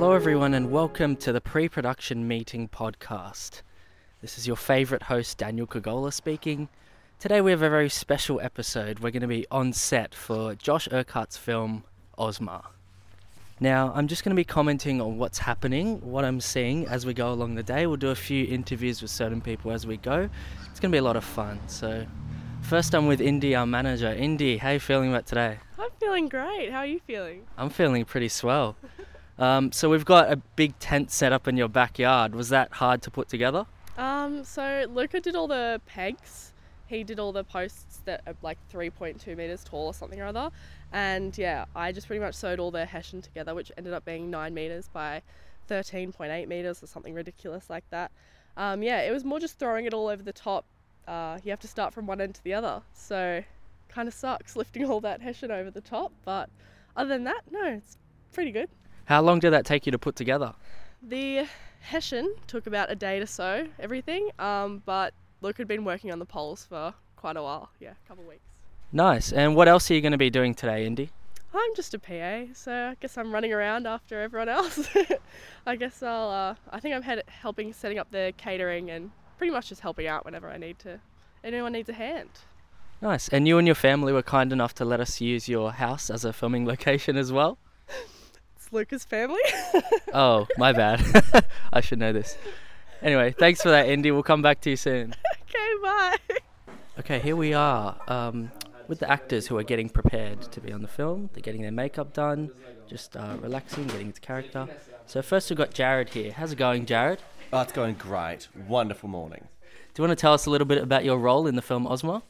Hello everyone and welcome to the Pre-Production Meeting podcast. This is your favourite host Daniel Cagola speaking. Today we have a very special episode. We're going to be on set for Josh Urquhart's film, Ozmar. Now I'm just going to be commenting on what's happening, what I'm seeing as we go along the day. We'll do a few interviews with certain people as we go. It's going to be a lot of fun. So first I'm with Indy, our manager. Indy, how are you feeling about today? I'm feeling great. How are you feeling? I'm feeling pretty swell. So we've got a big tent set up in your backyard. Was that hard to put together? So Luca did all the pegs. He did all the posts that are like 3.2 meters tall or something or other. And yeah, I just pretty much sewed all the hessian together, which ended up being 9 meters by 13.8 meters or something ridiculous like that. Yeah, it was more just throwing it all over the top. You have to start from one end to the other. So kind of sucks lifting all that hessian over the top. But other than that, no, it's pretty good. How long did that take you to put together? The hessian took about a day to sew everything, but Luke had been working on the poles for quite a while, a couple of weeks. Nice. And what else are you going to be doing today, Indy? I'm just a PA, so I guess I'm running around after everyone else. I guess I'll, I think I'm helping setting up the catering and pretty much just helping out whenever I need to. Anyone needs a hand. Nice. And you and your family were kind enough to let us use your house as a filming location as well? Lucas' family. Oh, my bad. I should know this. Anyway, thanks for that, Indy. We'll come back to you soon. Okay, bye. Okay, here we are with the actors who are getting prepared to be on the film. They're getting their makeup done, just relaxing, getting into character. So first we've got Jared here. How's it going, Jared? Oh, it's going great. Wonderful morning. Do you want to tell us a little bit about your role in the film Ozmar?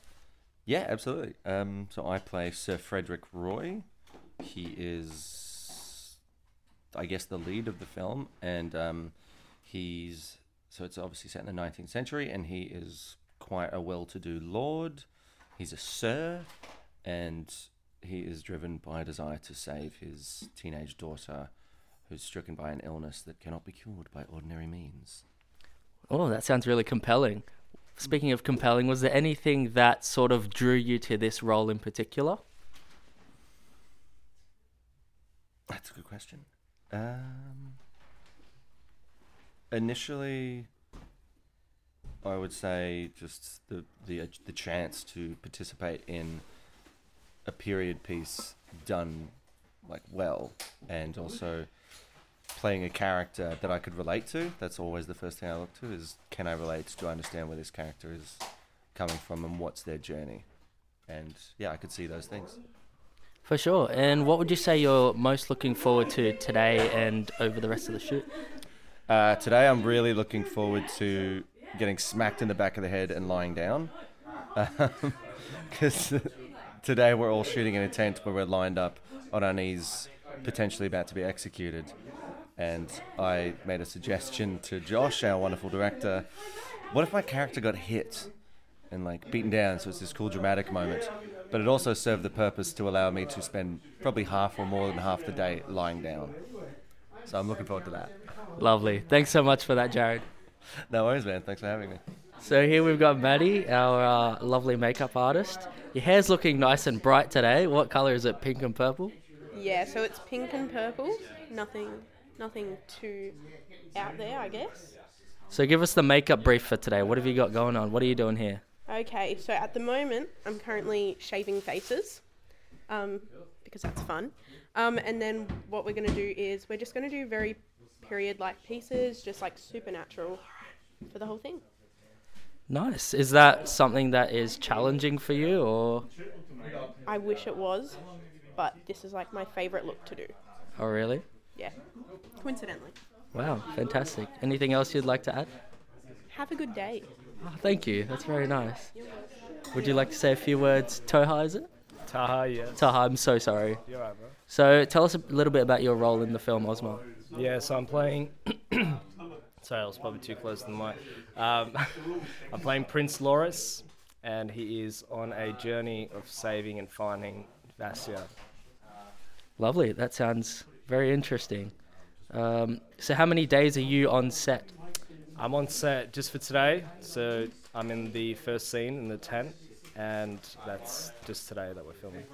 Yeah, absolutely. So I play Sir Frederick Roy. He is, I guess, the lead of the film, and so it's obviously set in the 19th century, and he is quite a well-to-do lord. He's a sir, and he is driven by a desire to save his teenage daughter, who's stricken by an illness that cannot be cured by ordinary means. Oh, that sounds really compelling. Speaking of compelling, was there anything that sort of drew you to this role in particular? That's a good question. Initially, I would say just the chance to participate in a period piece done like well, and also playing a character that I could relate to. That's always the first thing I look to is, can I relate? Do I understand where this character is coming from and what's their journey? And yeah, I could see those things. For sure. And what would you say you're most looking forward to today and over the rest of the shoot? Today I'm really looking forward to getting smacked in the back of the head and lying down. Because today we're all shooting in a tent where we're lined up on our knees, potentially about to be executed. And I made a suggestion to Josh, our wonderful director. What if my character got hit and like beaten down, so it's this cool dramatic moment, but it also served the purpose to allow me to spend probably half or more than half the day lying down. So I'm looking forward to that. Lovely. Thanks so much for that, Jared. No worries, man. Thanks for having me. So here we've got Maddie, our lovely makeup artist. Your hair's looking nice and bright today. What colour is it? Pink and purple? Yeah, so it's pink and purple. Nothing too out there, I guess. So give us the makeup brief for today. What have you got going on? What are you doing here? Okay, so at the moment, I'm currently shaving faces, because that's fun. And then what we're going to do is we're just going to do very period-like pieces, just like supernatural for the whole thing. Nice. Is that something that is challenging for you, or? I wish it was, but this is like my favourite look to do. Oh, really? Yeah. Coincidentally. Wow, fantastic. Anything else you'd like to add? Have a good day. Oh, thank you. That's very nice. Would you like to say a few words? Taha, is it? Taha, yes. Taha, I'm so sorry. You're right, bro. So tell us a little bit about your role in the film Ozmar. Yeah, so I'm playing... sorry, I was probably too close to the mic. I'm playing Prince Loris, and he is on a journey of saving and finding Vasya. Lovely. That sounds very interesting. So how many days are you on set? I'm on set just for today, so I'm in the first scene in the tent, and that's just today that we're filming.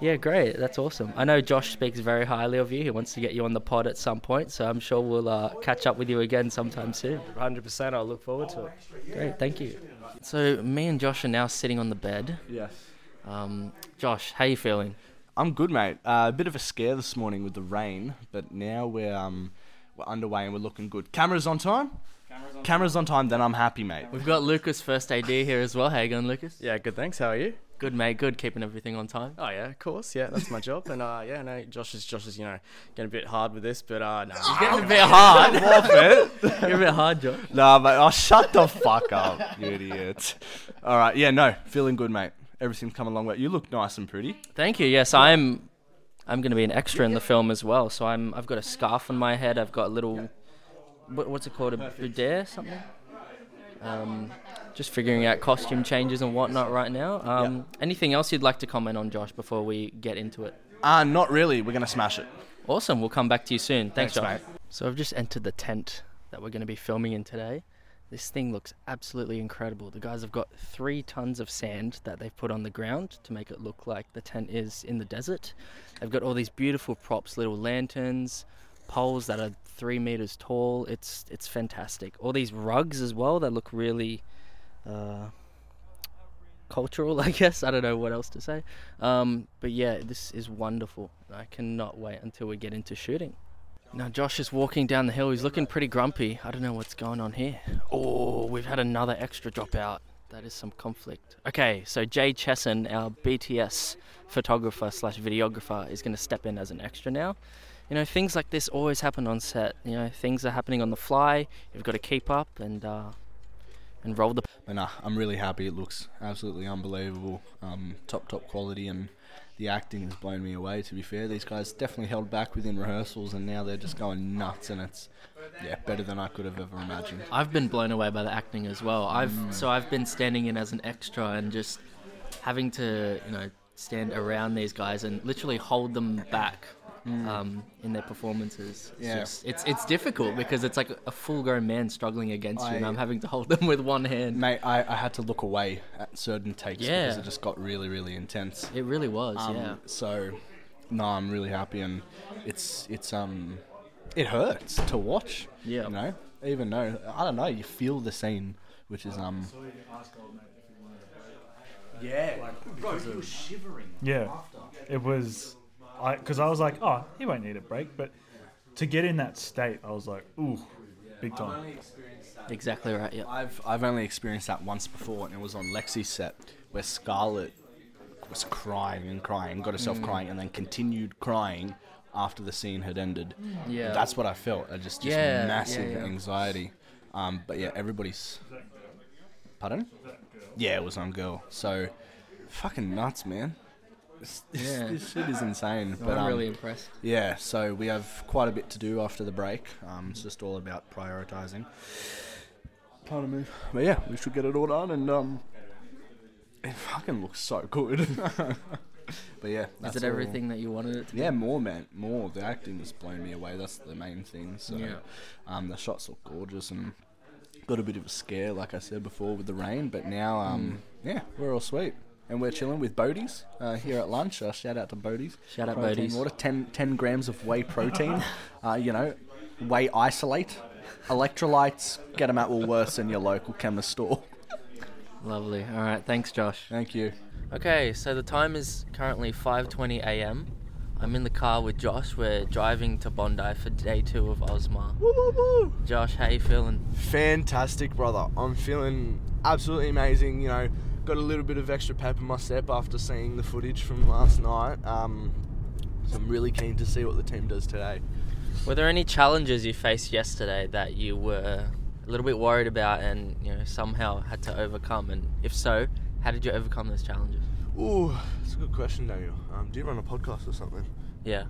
Yeah, great. That's awesome. I know Josh speaks very highly of you. He wants to get you on the pod at some point, so I'm sure we'll catch up with you again sometime soon. 100%. I'll look forward to it. Great. Thank you. So me and Josh are now sitting on the bed. Yes. Josh, how you feeling? I'm good, mate. A bit of a scare this morning with the rain, but now we're underway and we're looking good. Camera's on time? Camera's on time, then I'm happy, mate. We've got Lucas, first AD, here as well. How you going, Lucas? Yeah, good, thanks. How are you? Good, mate. Good, keeping everything on time. Oh, yeah, of course. Yeah, that's my job. And, yeah, no, Josh is, you know, getting a bit hard with this, but, no. He's getting a bit hard. You're a bit hard, Josh. Nah, mate. Oh, shut the fuck up, you idiot. All right. Yeah, no, feeling good, mate. Everything's come a long way. You look nice and pretty. Thank you. Yes, I'm going to be an extra in the film as well. So I've got a scarf on my head. I've got a little, what's it called? A boudet or something? Just figuring out costume changes and whatnot right now. Anything else you'd like to comment on, Josh, before we get into it? Not really. We're going to smash it. Awesome. We'll come back to you soon. Thanks, Josh. Mate. So I've just entered the tent that we're going to be filming in today. This thing looks absolutely incredible. The guys have got 3 tons of sand that they've put on the ground to make it look like the tent is in the desert. They've got all these beautiful props, little lanterns, poles that are 3 meters tall. It's fantastic. All these rugs as well that look really cultural, I guess. I don't know what else to say. But yeah, this is wonderful. I cannot wait until we get into shooting. Now Josh is walking down the hill. He's looking pretty grumpy. I don't know what's going on here. Oh, we've had another extra dropout. That is some conflict. Okay, so Jay Chesson, our BTS photographer / videographer, is going to step in as an extra now. You know, things like this always happen on set. You know, things are happening on the fly. You've got to keep up and roll the... I'm really happy. It looks absolutely unbelievable. Top quality, and the acting has blown me away, to be fair. These guys definitely held back within rehearsals, and now they're just going nuts, and it's better than I could have ever imagined. I've been blown away by the acting as well. I've been standing in as an extra and just having to, you know, stand around these guys and literally hold them back in their performances. It's difficult because it's like a full-grown man struggling against you, and I'm having to hold them with one hand. Mate, I had to look away at certain takes because it just got really, really intense. It really was, yeah. So, no, I'm really happy, and it hurts to watch. Yeah, you know, even though I don't know, you feel the scene, which is Yeah, bro, you were shivering. Yeah, it was. Because I was like, oh, he won't need a break. But to get in that state, I was like, ooh, big time. Exactly right, yeah. I've only experienced that once before, and it was on Lexi's set where Scarlett was crying, got herself crying, and then continued crying after the scene had ended. Yeah. That's what I felt, just massive anxiety. But yeah, everybody's... Pardon? Yeah, it was on Girl. So, fucking nuts, man. This shit is insane. But, I'm really impressed. Yeah, so we have quite a bit to do after the break. It's just all about prioritising. Pardon me. But yeah, we should get it all done, and it fucking looks so good. But yeah, that's Is it everything that you wanted it to be? Yeah, more, man. More. The acting has blown me away. That's the main thing. So the shots look gorgeous, and got a bit of a scare, like I said before, with the rain. But now, we're all sweet. And we're chilling with Bodiez here at lunch. Shout out to Bodiez. Shout out Bodiez. Water, 10 grams of whey protein. Whey isolate. Electrolytes. Get them at Woolworths and your local chemist store. Lovely. All right. Thanks, Josh. Thank you. Okay. So the time is currently 5:20 a.m. I'm in the car with Josh. We're driving to Bondi for day 2 of Ozmar. Woo, woo, woo. Josh, how you feeling? Fantastic, brother. I'm feeling absolutely amazing. You know, got a little bit of extra pep in my step after seeing the footage from last night. So I'm really keen to see what the team does today. Were there any challenges you faced yesterday that you were a little bit worried about and, you know, somehow had to overcome? And if so, how did you overcome those challenges? Ooh, that's a good question, Daniel. Do you run a podcast or something? Yeah.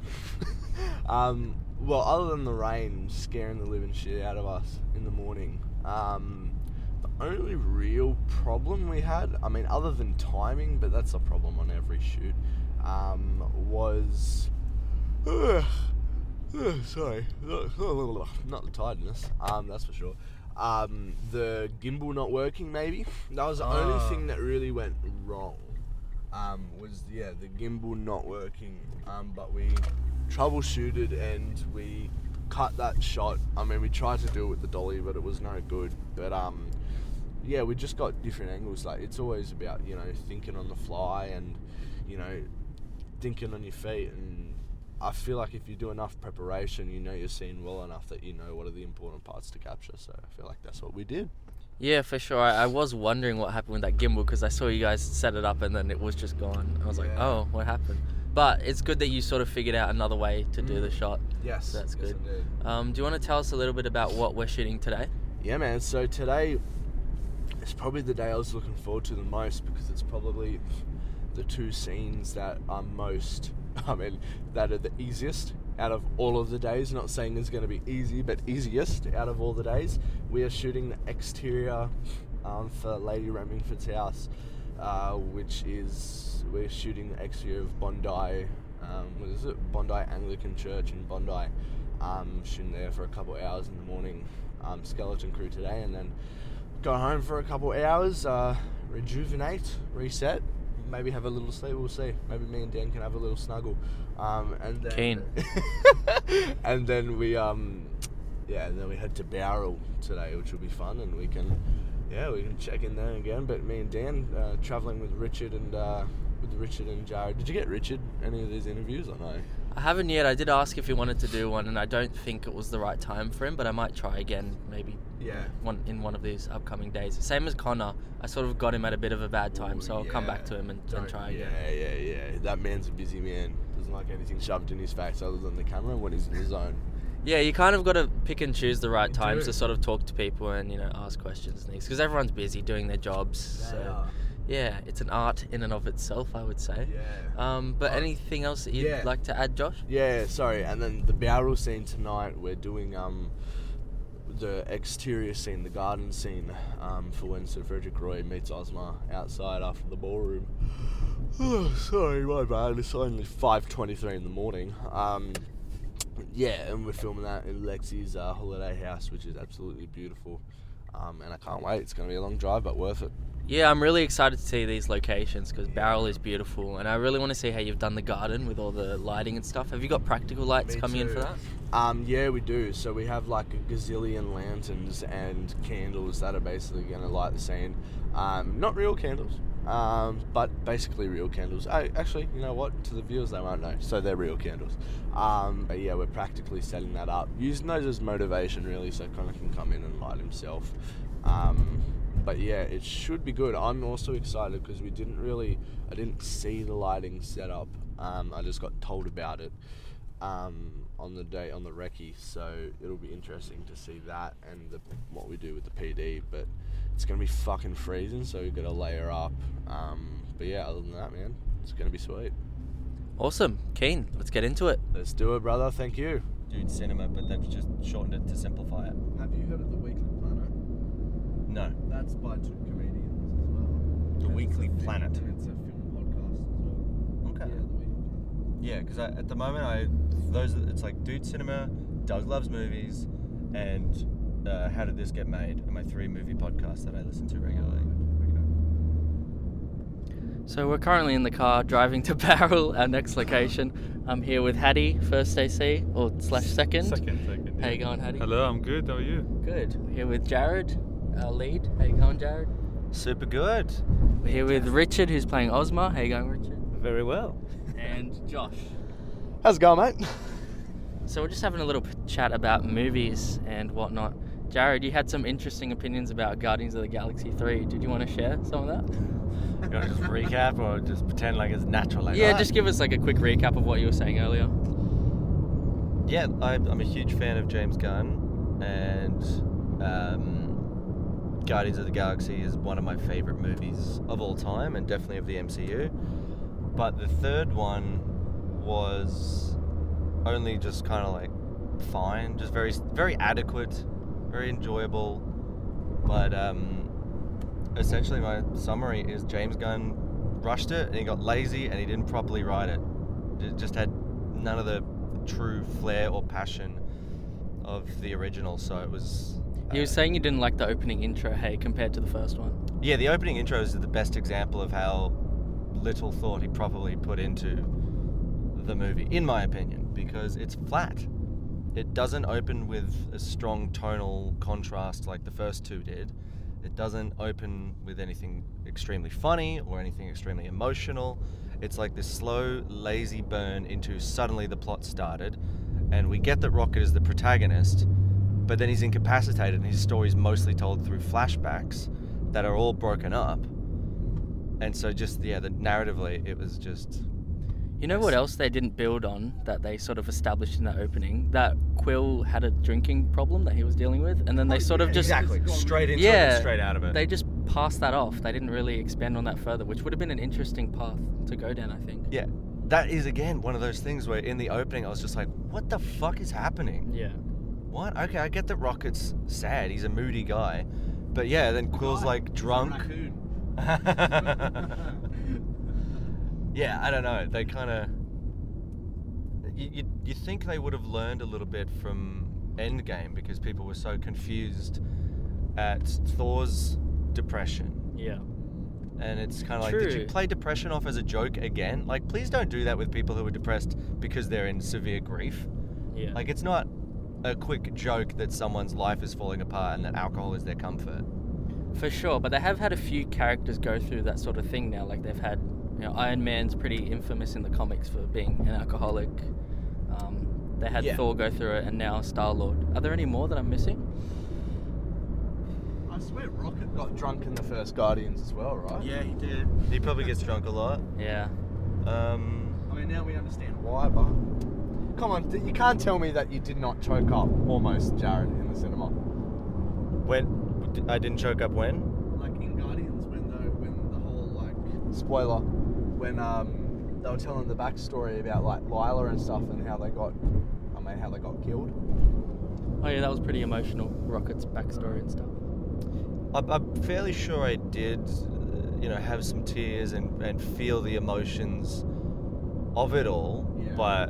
Well, other than the rain scaring the living shit out of us in the morning, only real problem we had, I mean, other than timing, but that's a problem on every shoot, was not the tiredness, that's for sure. The gimbal not working, maybe. That was the only thing that really went wrong. Was the gimbal not working. But we troubleshooted and we cut that shot. I mean, we tried to do it with the dolly, but it was no good. But yeah, we just got different angles. Like, it's always about, you know, thinking on the fly and, you know, thinking on your feet. And I feel like if you do enough preparation, you know your scene well enough that you know what are the important parts to capture. So I feel like that's what we did. Yeah, for sure. I was wondering what happened with that gimbal because I saw you guys set it up and then it was just gone. I was like, oh, what happened? But it's good that you sort of figured out another way to do the shot. Yes. So that's good. Yes, indeed. Do you want to tell us a little bit about what we're shooting today? Yeah, man. So today is probably the day I was looking forward to the most because it's probably the two scenes that are most... I mean, that are the easiest out of all of the days. Not saying it's going to be easy, but easiest out of all the days. We are shooting the exterior for Lady Remingford's house, which is, we're shooting the exterior of Bondi, Bondi Anglican Church in Bondi. Shooting there for a couple hours in the morning, skeleton crew today, and then go home for a couple hours, rejuvenate, reset. Maybe have a little sleep, we'll see. Maybe me and Dan can have a little snuggle. And then Keen. And then we we head to Bowral today, which will be fun, and we can check in there again. But me and Dan travelling with Richard and Jared. Did you get Richard any of these interviews or no? I haven't yet. I did ask if he wanted to do one, and I don't think it was the right time for him, but I might try again, maybe one of these upcoming days. Same as Connor. I sort of got him at a bit of a bad time, I'll come back to him and try again. Yeah. That man's a busy man. Doesn't like anything shoved in his face other than the camera when he's in his zone. Yeah, you kind of got to pick and choose the right times to sort of talk to people and, you know, ask questions and things, because everyone's busy doing their jobs. Yeah, it's an art in and of itself, I would say. Yeah. But anything else that you'd like to add, Josh? Yeah, sorry. And then the Bowral scene tonight, we're doing the exterior scene, the garden scene, for when Sir Frederick Roy meets Ozmar outside after the ballroom. Oh, sorry, my bad. It's only 5:23 in the morning. And we're filming that in Lexi's holiday house, which is absolutely beautiful. And I can't wait. It's going to be a long drive, but worth it. Yeah, I'm really excited to see these locations because Bowral is beautiful, and I really want to see how you've done the garden with all the lighting and stuff. Have you got practical lights coming in for that? Yeah, we do. So we have like a gazillion lanterns and candles that are basically going to light the scene. Not real candles, but basically real candles. Actually, you know what? To the viewers, they won't know, so they're real candles. But yeah, we're practically setting that up, using those as motivation really, so Connor can come in and light himself. But yeah, it should be good. I'm also excited because I didn't see the lighting set up. I just got told about it on the day, on the recce. So it'll be interesting to see that and what we do with the PD. But it's going to be fucking freezing, so we've got to layer up. But yeah, other than that, man, it's going to be sweet. Awesome. Keen. Let's get into it. Let's do it, brother. Thank you. Dude, cinema, but they've just shortened it to simplify it. Have you heard of the Weekly Planet? No. That's by two comedians as well. The Weekly Planet. And it's a film podcast as well. Okay. Yeah, because at the moment, it's like Dude Cinema, Doug Loves Movies, and How Did This Get Made are my three movie podcasts that I listen to regularly. Okay. So we're currently in the car driving to Bowral, our next location. I'm here with Hattie, first AC, or / second. Second. Yeah. How you going, Hattie? Hello, I'm good. How are you? Good. We're here with Jared. Our lead. How you going, Jared? Super good. We're here with Richard, who's playing Ozmar. How you going, Richard? Very well. And Josh. How's it going, mate? So we're just having a little chat about movies and whatnot. Jared, you had some interesting opinions about Guardians of the Galaxy 3. Did you want to share some of that? You want to just recap or just pretend like it's natural? Like, yeah, just give us like a quick recap of what you were saying earlier. Yeah, I'm a huge fan of James Gunn, and Guardians of the Galaxy is one of my favourite movies of all time, and definitely of the MCU. But the third one was only just kind of like fine, just very, very adequate, very enjoyable. But essentially my summary is James Gunn rushed it, and he got lazy, and he didn't properly write it. It just had none of the true flair or passion of the original, so it was... You were saying you didn't like the opening intro, hey, compared to the first one. Yeah, the opening intro is the best example of how little thought he probably put into the movie, in my opinion, because it's flat. It doesn't open with a strong tonal contrast like the first two did. It doesn't open with anything extremely funny or anything extremely emotional. It's like this slow, lazy burn into suddenly the plot started, and we get that Rocket is the protagonist, but then he's incapacitated and his story's mostly told through flashbacks that are all broken up. And so just, yeah, narratively, it was just... You know what else they didn't build on that they sort of established in that opening? That Quill had a drinking problem that he was dealing with, and then they straight out of it. They just passed that off. They didn't really expand on that further, which would have been an interesting path to go down, I think. Yeah. That is, again, one of those things where in the opening I was just like, what the fuck is happening? Yeah. What? Okay, I get that Rocket's sad. He's a moody guy. But yeah, then Quill's like drunk. Yeah, I don't know. They kind of... You think they would have learned a little bit from Endgame because people were so confused at Thor's depression. Yeah. And it's kind of like, did you play depression off as a joke again? Like, please don't do that with people who are depressed because they're in severe grief. Yeah. Like, it's not a quick joke that someone's life is falling apart and that alcohol is their comfort. For sure, but they have had a few characters go through that sort of thing now. Like, they've had... You know, Iron Man's pretty infamous in the comics for being an alcoholic. They had Thor go through it, and now Star-Lord. Are there any more that I'm missing? I swear Rocket got drunk in the first Guardians as well, right? Yeah, he did. He probably gets drunk a lot. Yeah. I mean, now we understand why, but... Come on, you can't tell me that you did not choke up almost Jared in the cinema. When? I didn't choke up when? Like in Guardians, when the whole, like... Spoiler. When they were telling the backstory about like Lila and stuff and how they got killed. Oh yeah, that was pretty emotional, Rocket's backstory and stuff. I'm fairly sure I did, have some tears and feel the emotions of it all, but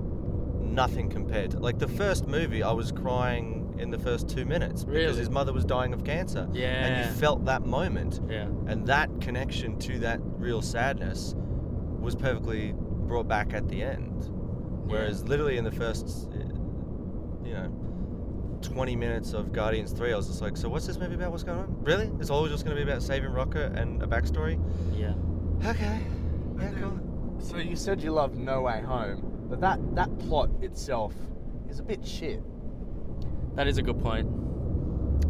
nothing compared to like the first movie. I was crying in the first 2 minutes because his mother was dying of cancer, and you felt that moment, and that connection to that real sadness was perfectly brought back at the end. Whereas literally in the first, 20 minutes of Guardians 3, I was just like, so what's this movie about? What's going on? Really? It's always just going to be about saving Rocket and a backstory? Yeah. Okay. Yeah, cool. So you said you loved No Way Home, but that plot itself is a bit shit. That is a good point.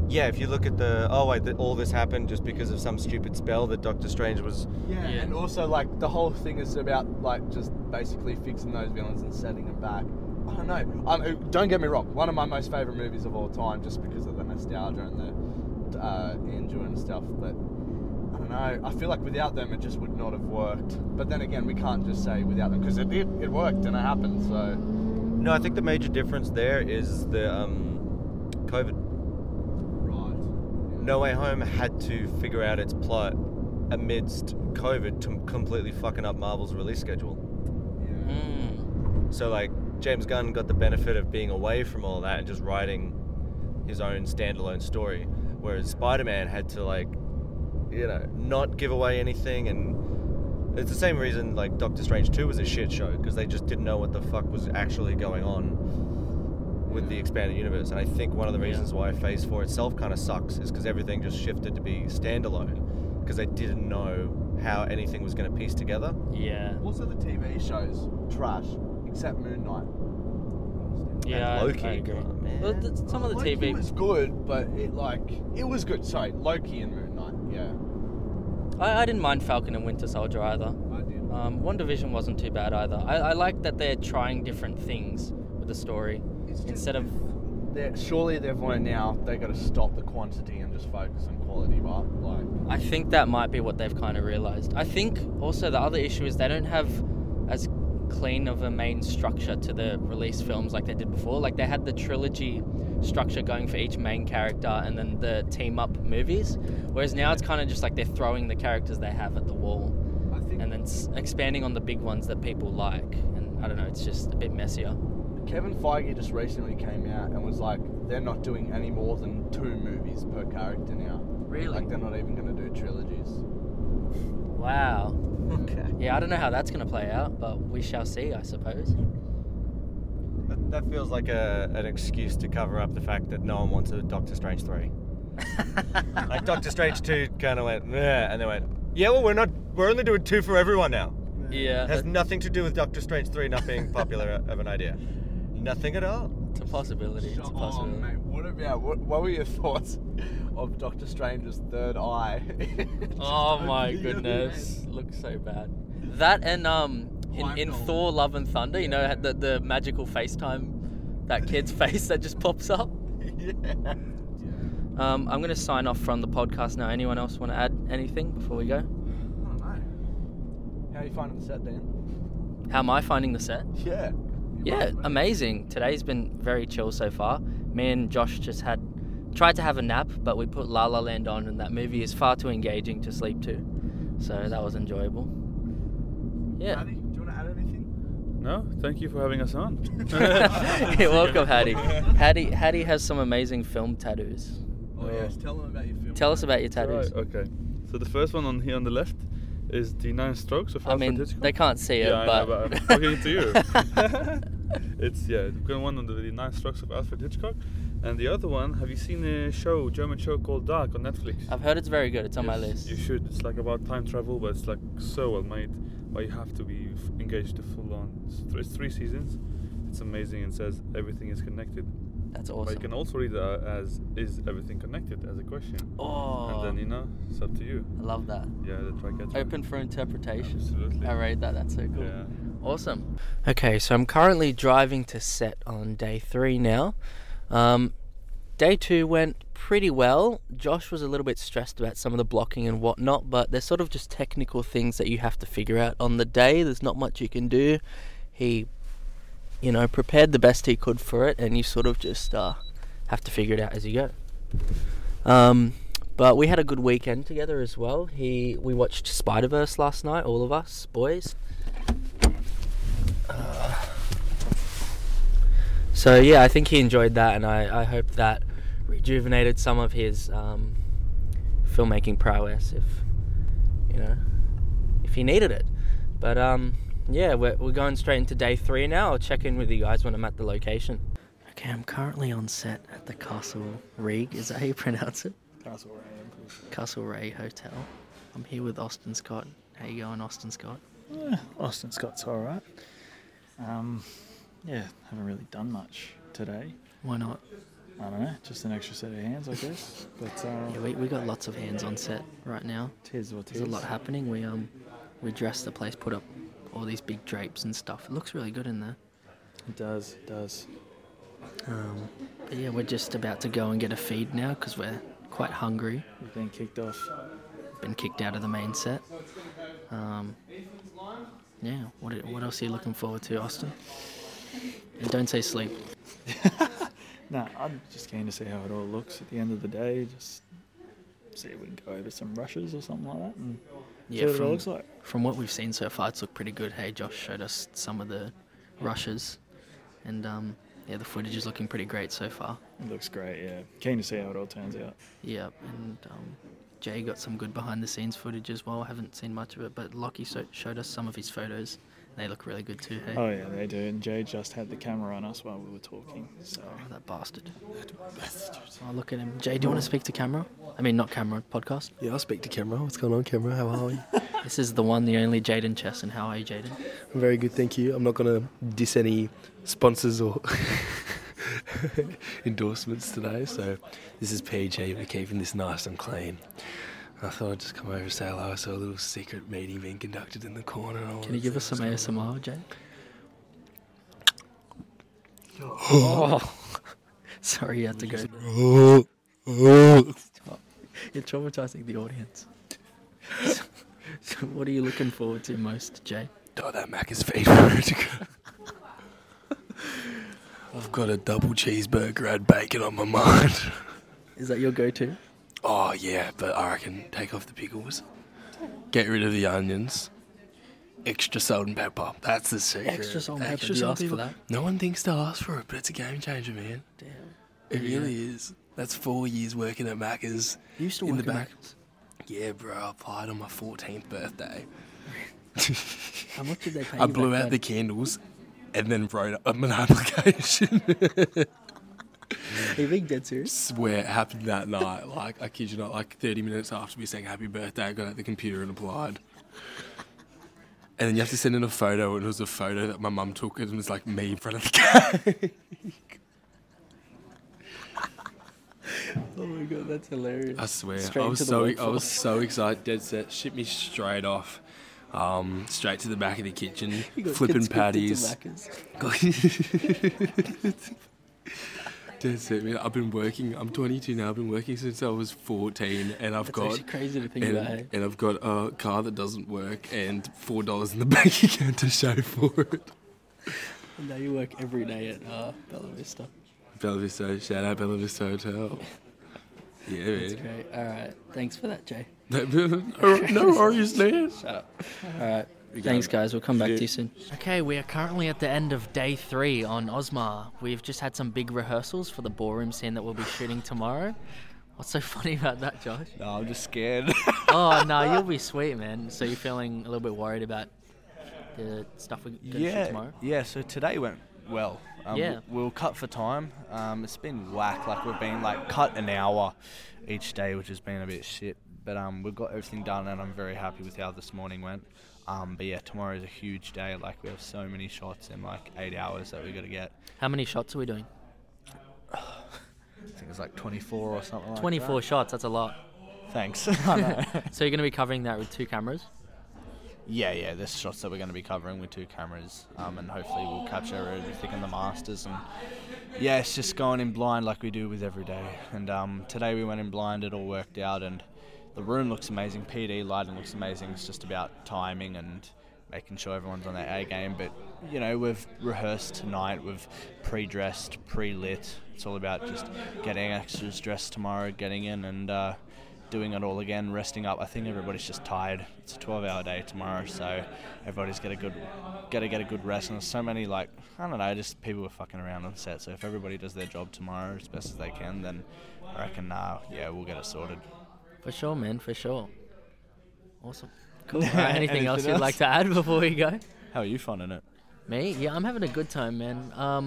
Yeah, if you look at all this happened just because of some stupid spell that Doctor Strange was... Yeah, and also, like, the whole thing is about, like, just basically fixing those villains and setting them back. I don't know. Don't get me wrong. One of my most favourite movies of all time just because of the nostalgia and the Andrew and stuff, but I don't know. I feel like without them, it just would not have worked. But then again, we can't just say without them because it did. It worked and it happened, so... No, I think the major difference there is the COVID... No Way Home had to figure out its plot amidst COVID to completely fucking up Marvel's release schedule. Yeah. Mm. So, like, James Gunn got the benefit of being away from all that and just writing his own standalone story, whereas Spider-Man had to, like, not give away anything, and it's the same reason, like, Doctor Strange 2 was a shit show, because they just didn't know what the fuck was actually going on with the expanded universe. And I think one of the reasons why Phase 4 itself kind of sucks is because everything just shifted to be standalone because they didn't know how anything was going to piece together. Yeah. Also the TV shows, trash, except Moon Knight. Yeah. And Loki, God, man. Well, some of the Loki TV... was good, but it was good. Sorry, Loki and Moon Knight, yeah. I didn't mind Falcon and Winter Soldier either. I did. WandaVision wasn't too bad either. I like that they're trying different things with the story. Instead of... Surely they've learned now they've got to stop the quantity and just focus on quality, but like... I think that might be what they've kind of realised. I think also the other issue is they don't have as clean of a main structure to the release films like they did before. Like, they had the trilogy structure going for each main character and then the team-up movies, whereas now it's kind of just like they're throwing the characters they have at the wall and then expanding on the big ones that people like. And I don't know, it's just a bit messier. Kevin Feige just recently came out and was like, they're not doing any more than 2 movies per character now. Really? Like, they're not even going to do trilogies. Wow. Okay. Yeah, I don't know how that's going to play out, but we shall see, I suppose. That feels like an excuse to cover up the fact that no one wants a Doctor Strange 3. Like, Doctor Strange 2 kind of went, yeah, and they went, yeah, well, we're only doing 2 for everyone now. Yeah. It has nothing to do with Doctor Strange 3 not being popular of an idea. Nothing at all. It's a possibility. It's a possibility. Oh, mate, what were your thoughts of Doctor Strange's third eye? Oh my goodness. Looks so bad. That and in Thor Love and Thunder, you know, the magical FaceTime, that kid's face that just pops up. Yeah. I'm going to sign off from the podcast now. Anyone else want to add anything before we go? I don't know. How are you finding the set, Dan? How am I finding the set? Yeah. Yeah, amazing. Today's been very chill so far. Me and Josh just tried to have a nap, but we put La La Land on, and that movie is far too engaging to sleep to. So that was enjoyable. Yeah. Maddie, do you want to add anything? No, thank you for having us on. You're welcome, Hattie. Hattie has some amazing film tattoos. Oh, yes, tell them about your film. Tell us about your tattoos. Right, okay. So the first one on here on the left is the 9 Strokes of Alfred Hitchcock. I mean, they can't see it, but... I'm talking to you. It's, the one on the 9 Strokes of Alfred Hitchcock. And the other one, have you seen a German show called Dark on Netflix? I've heard it's very good. It's on my list. You should. It's like about time travel, but it's like so well made. But you have to be engaged to full on. It's 3 seasons. It's amazing and says everything is connected. That's awesome. But you can also read as is everything connected as a question. Oh. And then, it's up to you. I love that. Yeah, the trick. Open for interpretation. Absolutely. I read that. That's so cool. Yeah. Awesome. Okay, so I'm currently driving to set on day 3 now. Day 2 went pretty well. Josh was a little bit stressed about some of the blocking and whatnot, but they're sort of just technical things that you have to figure out on the day. There's not much you can do. He prepared the best he could for it, and you sort of just have to figure it out as you go. But we had a good weekend together as well. We watched Spider-Verse last night, all of us boys. So yeah, I think he enjoyed that, and I hope that rejuvenated some of his filmmaking prowess, if he needed it. But yeah, we're going straight into day 3 now. I'll check in with you guys when I'm at the location. Okay, I'm currently on set at the Castlereagh. Is that how you pronounce it? Castlereagh Hotel. I'm here with Austin Scott. How you going, Austin Scott? Austin Scott's all right. Yeah, haven't really done much today. Why not? I don't know. Just an extra set of hands, I guess. But we got lots of hands on set right now. There's a lot happening. We dressed the place, put up all these big drapes and stuff. It looks really good in there. It does. But yeah, we're just about to go and get a feed now because we're quite hungry. We've been kicked off. Been kicked out of the main set. Yeah, what else are you looking forward to, Austin? And don't say sleep. No, I'm just keen to see how it all looks at the end of the day. Just see if we can go over some rushes or something like that and see what it looks like. From what we've seen so far, it's looked pretty good. Hey, Josh showed us some of the rushes, and the footage is looking pretty great so far. It looks great, yeah. Keen to see how it all turns out. Yeah, and Jay got some good behind-the-scenes footage as well. I haven't seen much of it, but Lockie showed us some of his photos. They look really good too, hey? Oh, yeah, they do. And Jay just had the camera on us while we were talking. So. Oh, that bastard. Oh, look at him. Jay, do you want to speak to camera? I mean, not camera, podcast. Yeah, I'll speak to camera. What's going on, camera? How are we? This is the one, the only Jayden Chess. And how are you, Jayden? I'm very good, thank you. I'm not going to diss any sponsors or endorsements today. So this is PJ. We're keeping this nice and clean. I thought I'd just come over and say hello. I saw a little secret meeting being conducted in the corner. Can you give us some ASMR, Jay? Oh. Sorry, you had to go. Stop. You're traumatizing the audience. So what are you looking forward to most, Jay? Oh, that Mac is feed for it to go. I've got a double cheeseburger and bacon on my mind. Is that your go-to? Oh yeah, but I reckon take off the pickles, get rid of the onions, Extra salt and pepper. That's the secret. Extra salt and pepper. Extra salt for that? No one thinks to ask for it, but it's a game changer, man. Damn. It really is. That's 4 years working at Macca's. You used to work at Macca's? Yeah, bro. I applied on my 14th birthday. How much did they pay you? I blew out the candles and then wrote up an application. Are you being dead serious? Swear it happened that night. Like, I kid you not, like 30 minutes after me saying happy birthday, I got out the computer and applied. And then you have to send in a photo, and it was a photo that my mum took, and it was like me in front of the cake. Oh my god, that's hilarious. I swear. I was so excited, dead set, shipped me straight off. Straight to the back of the kitchen, flipping patties. That's it, man. I've been working. I'm 22 now. I've been working since I was 14, and I've got a car that doesn't work and $4 in the bank account to show for it. And now you work every day at Bella Vista. Bella Vista. Shout out Bella Vista Hotel. Yeah, man. That's great. All right. Thanks for that, Jay. No worries, man. Shut up. All right. Thanks, guys. We'll come back to you soon. Okay, we are currently at the end of day 3 on Ozmar. We've just had some big rehearsals for the ballroom scene that we'll be shooting tomorrow. What's so funny about that, Josh? No, I'm just scared. Oh, no, you'll be sweet, man. So you're feeling a little bit worried about the stuff we're going to shoot tomorrow? Yeah, so today went well. We'll cut for time. It's been whack. Like, we've been, cut an hour each day, which has been a bit shit. But we've got everything done, and I'm very happy with how this morning went. But yeah, tomorrow is a huge day. Like, we have so many shots in 8 hours that we got to get. How many shots are we doing? I think it's 24 or something. 24 like that. Shots. That's a lot. Thanks. I know. So you're going to be covering that with 2 cameras? Yeah. There's shots that we're going to be covering with 2 cameras, and hopefully we'll capture everything in the masters. And yeah, it's just going in blind like we do with every day. And today we went in blind. It all worked out, and the room looks amazing, PD lighting looks amazing. It's just about timing and making sure everyone's on their A game. But, we've rehearsed tonight, we've pre-dressed, pre-lit. It's all about just getting extras dressed tomorrow, getting in and doing it all again, resting up. I think everybody's just tired. It's a 12-hour day tomorrow, so everybody's got to get a good rest. And there's so many, just people were fucking around on set. So if everybody does their job tomorrow as best as they can, then I reckon, we'll get it sorted. For sure, man, for sure. Awesome. Cool. Right, anything else you'd like to add before we go? How are you finding it? Me? Yeah, I'm having a good time, man. I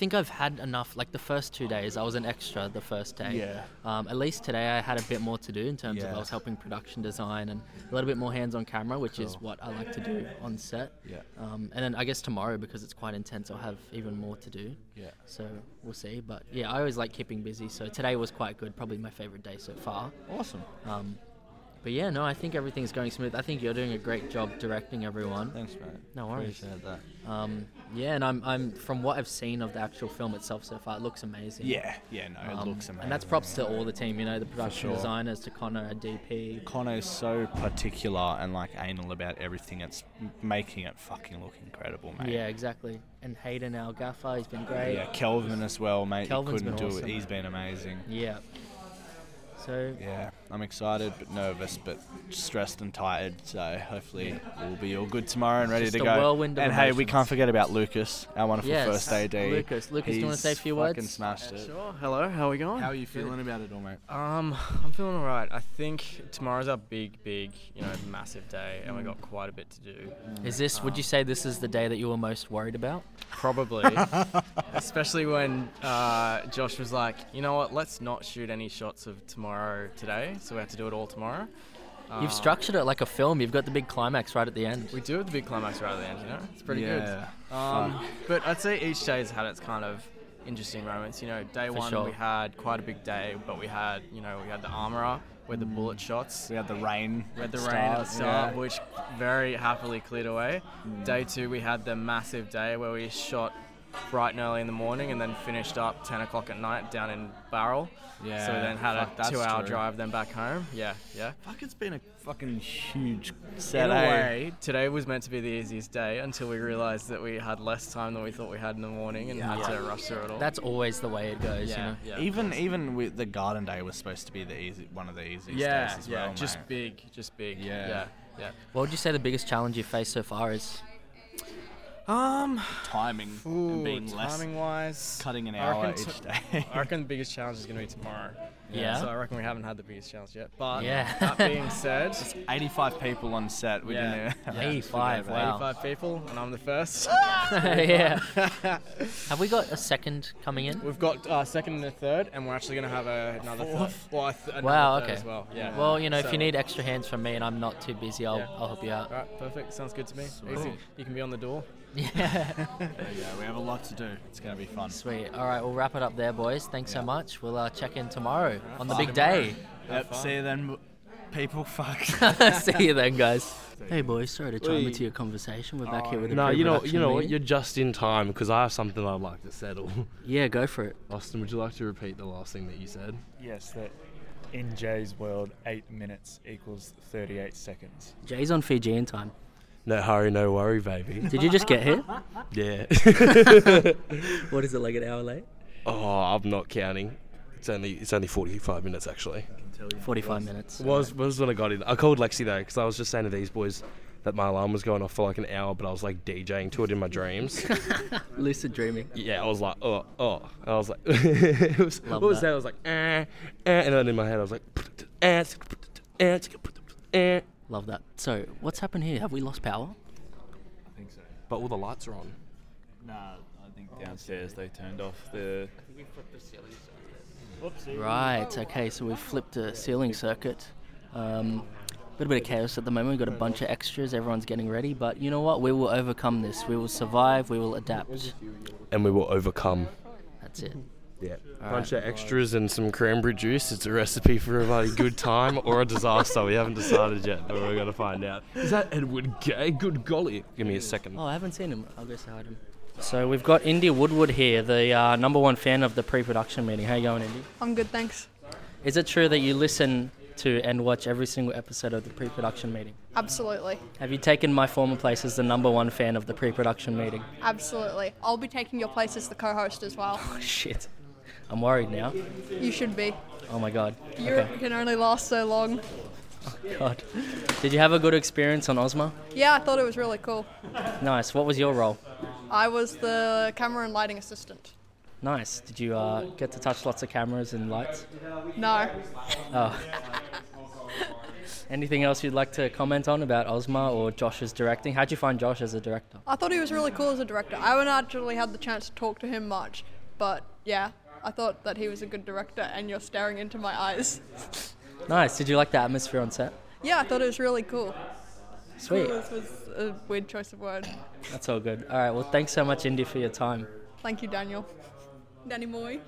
think I've had enough. The first 2 days, I was an extra the first day. Yeah. At least today, I had a bit more to do in terms of I was helping production design and a little bit more hands-on camera, which is what I like to do on set. Yeah. And then I guess tomorrow, because it's quite intense, I'll have even more to do. Yeah. So we'll see. But yeah, I always like keeping busy. So today was quite good. Probably my favorite day so far. Awesome. But yeah, no, I think everything's going smooth. I think you're doing a great job directing everyone. Thanks, man. No worries. Appreciate that. And I'm from what I've seen of the actual film itself so far, it looks amazing. It looks amazing. And that's props to all the team, the production designers, to Connor, a DP. Connor is so particular and anal about everything. It's making it fucking look incredible, mate. Yeah, exactly. And Hayden, our gaffer, he's been great. Yeah, Kelvin as well, mate. Kelvin's been awesome. He's been amazing. Yeah. So yeah, I'm excited but nervous but stressed and tired, so hopefully we'll be all good tomorrow and ready to go. And hey, we can't forget about Lucas, our wonderful first AD. Lucas, do you want to say a few words? Fucking smashed it. Sure. Hello, how are we going? How are you feeling about it all, mate? I'm feeling all right. I think tomorrow's our big, massive day, and we got quite a bit to do. Would you say this is the day that you were most worried about? Probably. Especially when Josh was like, you know what, let's not shoot any shots of tomorrow. Today, so we have to do it all tomorrow. You've structured it like a film. You've got the big climax right at the end. We do have the big climax right at the end, It's pretty good. But I'd say each day's had its kind of interesting moments. Day one, we had quite a big day, but we had, the armorer, we had the bullet shots. We had the rain. We had the rain at the start, which very happily cleared away. Day two, we had the massive day where we shot bright and early in the morning and then finished up 10 o'clock at night down in Barrel. Yeah. So we then had a 2-hour drive then back home. Yeah. Fuck, it's been a fucking huge set. In a way, today was meant to be the easiest day until we realised that we had less time than we thought we had in the morning and had to rush through it all. That's always the way it goes, Yeah. Even with the garden day was supposed to be one of the easiest days as well, just mate. Just big. Yeah. Yeah. What would you say the biggest challenge you've faced so far is? Timing. And being timing-wise. Cutting an hour each day. I reckon the biggest challenge is going to be tomorrow. Yeah. So I reckon we haven't had the biggest challenge yet. But that being said, it's 85 people on set. We didn't know. 85. Wow. 85 people, and I'm the first. Yeah. Have we got a second coming in? We've got a second and a third, and we're actually going to have another fourth. Well, another third as well. Yeah. Well, you know, if you need extra hands from me and I'm not too busy, I'll help you out. All right. Perfect. Sounds good to me. Sweet. Easy. You can be on the door. Yeah. We have a lot to do. It's going to be fun. Sweet. All right, we'll wrap it up there, boys. Thanks so much. We'll check in tomorrow on the big day. Yep. See you then, people. Fuck. See you then, guys. Hey, boys. Sorry to chime into your conversation. We're back here with the pre-production meeting. What? You're just in time because I have something I'd like to settle. Yeah, go for it. Austin, would you like to repeat the last thing that you said? Yes, that in Jay's world, 8 minutes equals 38 seconds. Jay's on Fijian time. No hurry, no worry, baby. Did you just get here? Yeah. What is it, like an hour late? Oh, I'm not counting. It's only 45 minutes, actually. 45 minutes. Was when I got in. I called Lexi, though, because I was just saying to these boys that my alarm was going off for like an hour, but I was like DJing to it in my dreams. Lucid dreaming. Yeah, I was like, I was like, what was that? I was like, and then in my head I was like, Love that. So, what's happened here? Have we lost power? I think so. But all the lights are on. Nah, I think downstairs they turned off the... I think we flipped the ceiling circuit. Whoopsie. Right, okay, so we flipped the ceiling circuit. A bit of chaos at the moment. We've got a bunch of extras. Everyone's getting ready. But you know what? We will overcome this. We will survive. We will adapt. And we will overcome. That's it. Yeah, bunch of extras and some cranberry juice. It's a recipe for a bloody good time or a disaster. We haven't decided yet, but we're going to find out. Is that Edward Gay? Good golly. Give me a second. Oh, I haven't seen him. I'll go say hi to him. So we've got Indy Woodward here, the number one fan of the pre-production meeting. How you going, Indy? I'm good, thanks. Is it true that you listen to and watch every single episode of the pre-production meeting? Absolutely. Have you taken my former place as the number one fan of the pre-production meeting? Absolutely. I'll be taking your place as the co-host as well. Oh, shit. I'm worried now. You should be. Oh my God. Europe can only last so long. Oh God. Did you have a good experience on Ozmar? Yeah, I thought it was really cool. Nice. What was your role? I was the camera and lighting assistant. Nice. Did you get to touch lots of cameras and lights? No. Oh. Anything else you'd like to comment on about Ozmar or Josh's directing? How'd you find Josh as a director? I thought he was really cool as a director. I haven't actually had the chance to talk to him much, but yeah. I thought that he was a good director, and you're staring into my eyes. Nice. Did you like the atmosphere on set? Yeah, I thought it was really cool. Sweet. Cool was a weird choice of word. That's all good. All right, well, thanks so much, Indy, for your time. Thank you, Daniel. Danny Moy.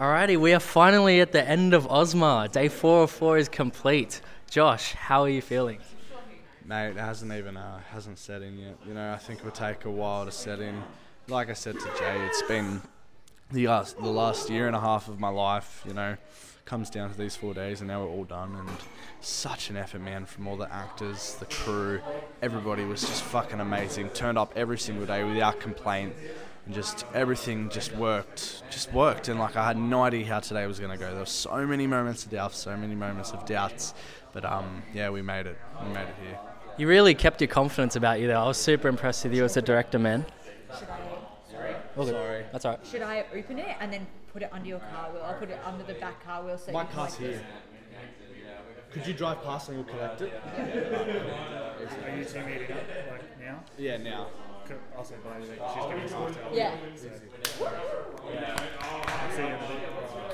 Alrighty, we are finally at the end of Ozmar. Day 4 of 4 is complete. Josh, how are you feeling? Mate, it hasn't set in yet. You know, I think it will take a while to set in. Like I said to Jay, it's been... The last year and a half of my life, you know, comes down to these 4 days, and now we're all done. And such an effort, man, from all the actors, the crew, everybody was just fucking amazing. Turned up every single day without complaint, and just everything just worked. And like, I had no idea how today was gonna go. There were so many moments of doubt, so many moments of doubts, but we made it. We made it here. You really kept your confidence about you, though. I was super impressed with you as a director, man. Okay. Sorry. That's all right. Should I open it and then put it under your car wheel? I'll put it under the back car wheel so my car's here. Could you drive past and we'll collect it? Yeah. Are you 2 meeting up, like, now? Yeah, now. I'll say bye. She's giving us after. Yeah. I'll see you.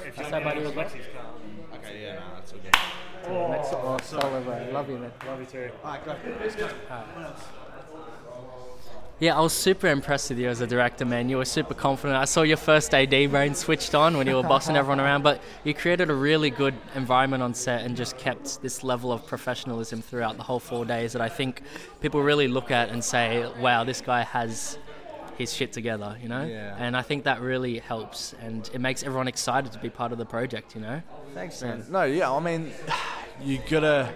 If you say bye to Lexi's car. Okay, yeah, no, that's okay. Oh, sorry. Love you, man. Love you too. All right, go. Let's go. What else? Yeah, I was super impressed with you as a director, man. You were super confident. I saw your first AD brain switched on when you were bossing everyone around, but you created a really good environment on set and just kept this level of professionalism throughout the whole 4 days that I think people really look at and say, wow, this guy has his shit together, you know? Yeah. And I think that really helps, and it makes everyone excited to be part of the project, you know? Thanks, man. No, yeah, I mean, you gotta...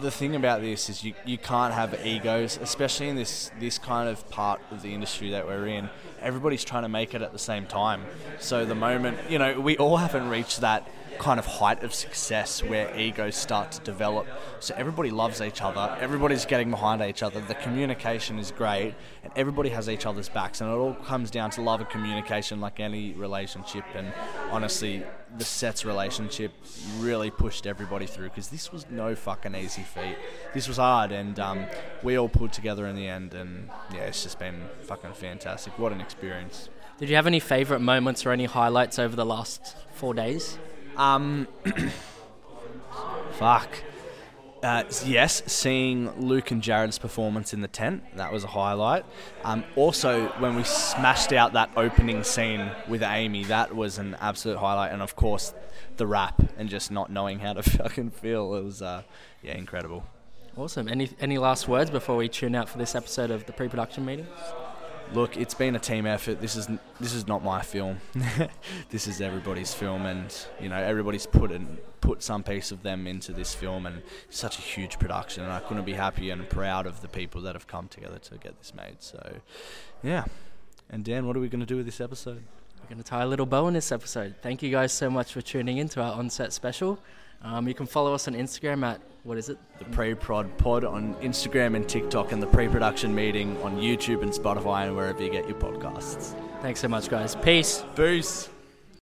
the thing about this is you can't have egos, especially in this kind of part of the industry that we're in. Everybody's trying to make it at the same time. So the moment, you know, we all haven't reached that kind of height of success where egos start to develop. So everybody loves each other, everybody's getting behind each other, the communication is great, and everybody has each other's backs, and it all comes down to love and communication like any relationship. And honestly, the sets relationship really pushed everybody through, because this was no fucking easy feat. This was hard, and we all pulled together in the end, and yeah, it's just been fucking fantastic. What an experience. Did you have any favourite moments or any highlights over the last 4 days? Yes, seeing Luke and Jared's performance in the tent, that was a highlight. Also, when we smashed out that opening scene with Amy, that was an absolute highlight. And of course, the rap and just not knowing how to fucking feel. It was, yeah, incredible. Awesome. Any last words before we tune out for this episode of the pre-production meeting? Look, it's been a team effort. This is not my film. This is everybody's film, and you know, everybody's put some piece of them into this film, and it's such a huge production, and I couldn't be happier and proud of the people that have come together to get this made. So, yeah. And Dan, what are we going to do with this episode? We're going to tie a little bow on this episode. Thank you guys so much for tuning in to our on-set special. You can follow us on Instagram at, what is it? The Pre-Prod Pod on Instagram and TikTok, and the Pre-Production Meeting on YouTube and Spotify and wherever you get your podcasts. Thanks so much, guys. Peace. Peace.